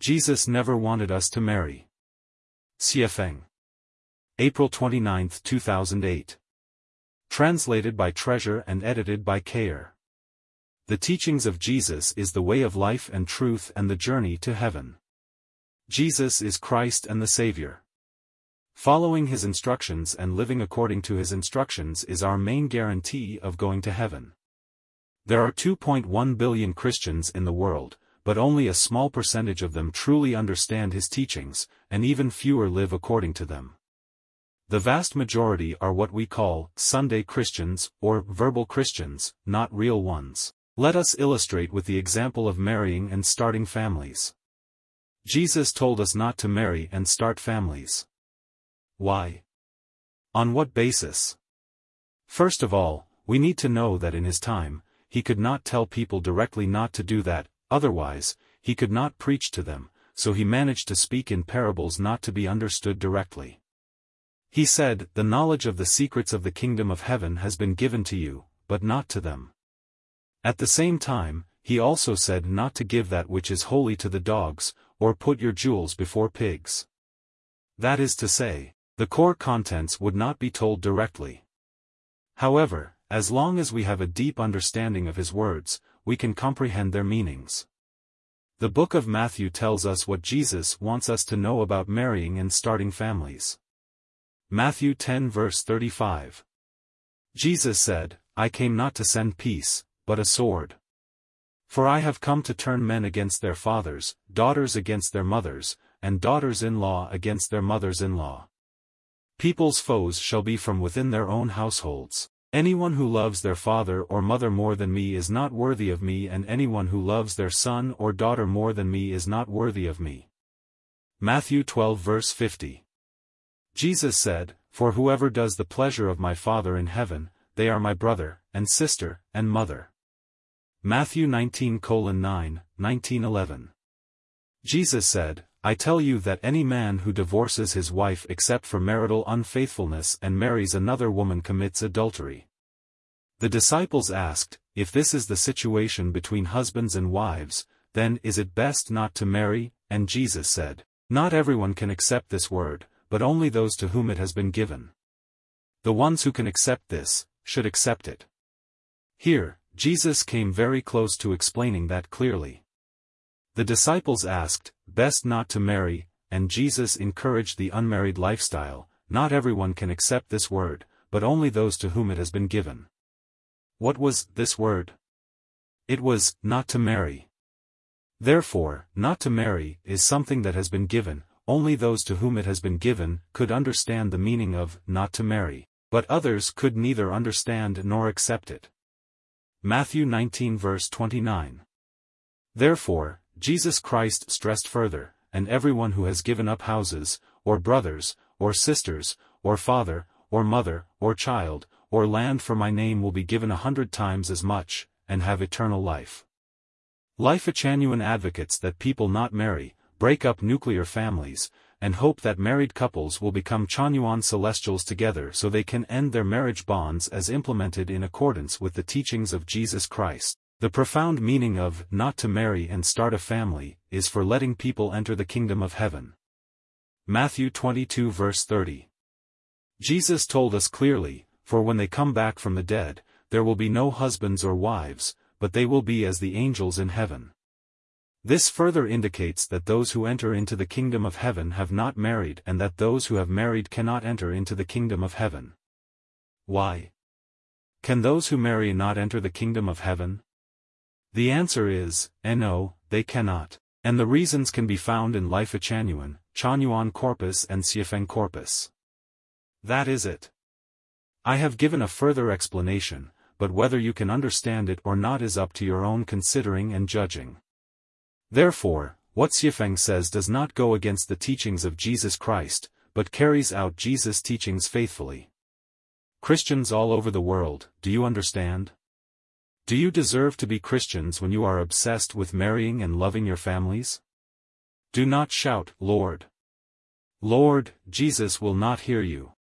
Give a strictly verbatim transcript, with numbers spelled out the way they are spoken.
Jesus never wanted us to marry. Xuefeng. April twenty-ninth, two thousand eight. Translated by Treasure and edited by Kair. The teachings of Jesus is the way of life and truth and the journey to heaven. Jesus is Christ and the Savior. Following his instructions and living according to his instructions is our main guarantee of going to heaven. There are two point one billion Christians in the world, but only a small percentage of them truly understand his teachings, and even fewer live according to them. The vast majority are what we call Sunday Christians, or verbal Christians, not real ones. Let us illustrate with the example of marrying and starting families. Jesus told us not to marry and start families. Why? On what basis? First of all, we need to know that in his time, he could not tell people directly not to do that, otherwise, he could not preach to them, so he managed to speak in parables not to be understood directly. He said, "The knowledge of the secrets of the kingdom of heaven has been given to you, but not to them." At the same time, he also said not to give that which is holy to the dogs, or put your jewels before pigs. That is to say, the core contents would not be told directly. However, as long as we have a deep understanding of his words, we can comprehend their meanings. The book of Matthew tells us what Jesus wants us to know about marrying and starting families. Matthew ten verse thirty-five. Jesus said, "I came not to send peace, but a sword. For I have come to turn men against their fathers, daughters against their mothers, and daughters-in-law against their mothers-in-law. People's foes shall be from within their own households. Anyone who loves their father or mother more than me is not worthy of me, and anyone who loves their son or daughter more than me is not worthy of me." Matthew twelve verse fifty. Jesus said, "For whoever does the pleasure of my Father in heaven, they are my brother, and sister, and mother." Matthew nineteen colon nine, nineteen eleven. Jesus said, "I tell you that any man who divorces his wife except for marital unfaithfulness and marries another woman commits adultery." The disciples asked, "If this is the situation between husbands and wives, then is it best not to marry?" And Jesus said, "Not everyone can accept this word, but only those to whom it has been given. The ones who can accept this, should accept it." Here, Jesus came very close to explaining that clearly. The disciples asked, "Best not to marry," and Jesus encouraged the unmarried lifestyle. "Not everyone can accept this word, but only those to whom it has been given." What was this word? It was, not to marry. Therefore, not to marry is something that has been given. Only those to whom it has been given could understand the meaning of not to marry, but others could neither understand nor accept it. Matthew nineteen verse twenty-nine. Therefore, Jesus Christ stressed further, "And everyone who has given up houses, or brothers, or sisters, or father, or mother, or child, or land for my name will be given a hundred times as much, and have eternal life." Life Chanyuan advocates that people not marry, break up nuclear families, and hope that married couples will become Chanyuan celestials together so they can end their marriage bonds as implemented in accordance with the teachings of Jesus Christ. The profound meaning of not to marry and start a family is for letting people enter the kingdom of heaven. Matthew twenty-two verse thirty. Jesus told us clearly, "For when they come back from the dead, there will be no husbands or wives, but they will be as the angels in heaven." This further indicates that those who enter into the kingdom of heaven have not married and that those who have married cannot enter into the kingdom of heaven. Why? Can those who marry not enter the kingdom of heaven? The answer is, no, they cannot. And the reasons can be found in Life Chanyuan, Chanyuan Corpus and Xuefeng Corpus. That is it. I have given a further explanation, but whether you can understand it or not is up to your own considering and judging. Therefore, what Xuefeng says does not go against the teachings of Jesus Christ, but carries out Jesus' teachings faithfully. Christians all over the world, do you understand? Do you deserve to be Christians when you are obsessed with marrying and loving your families? Do not shout, "Lord, Lord," Jesus will not hear you.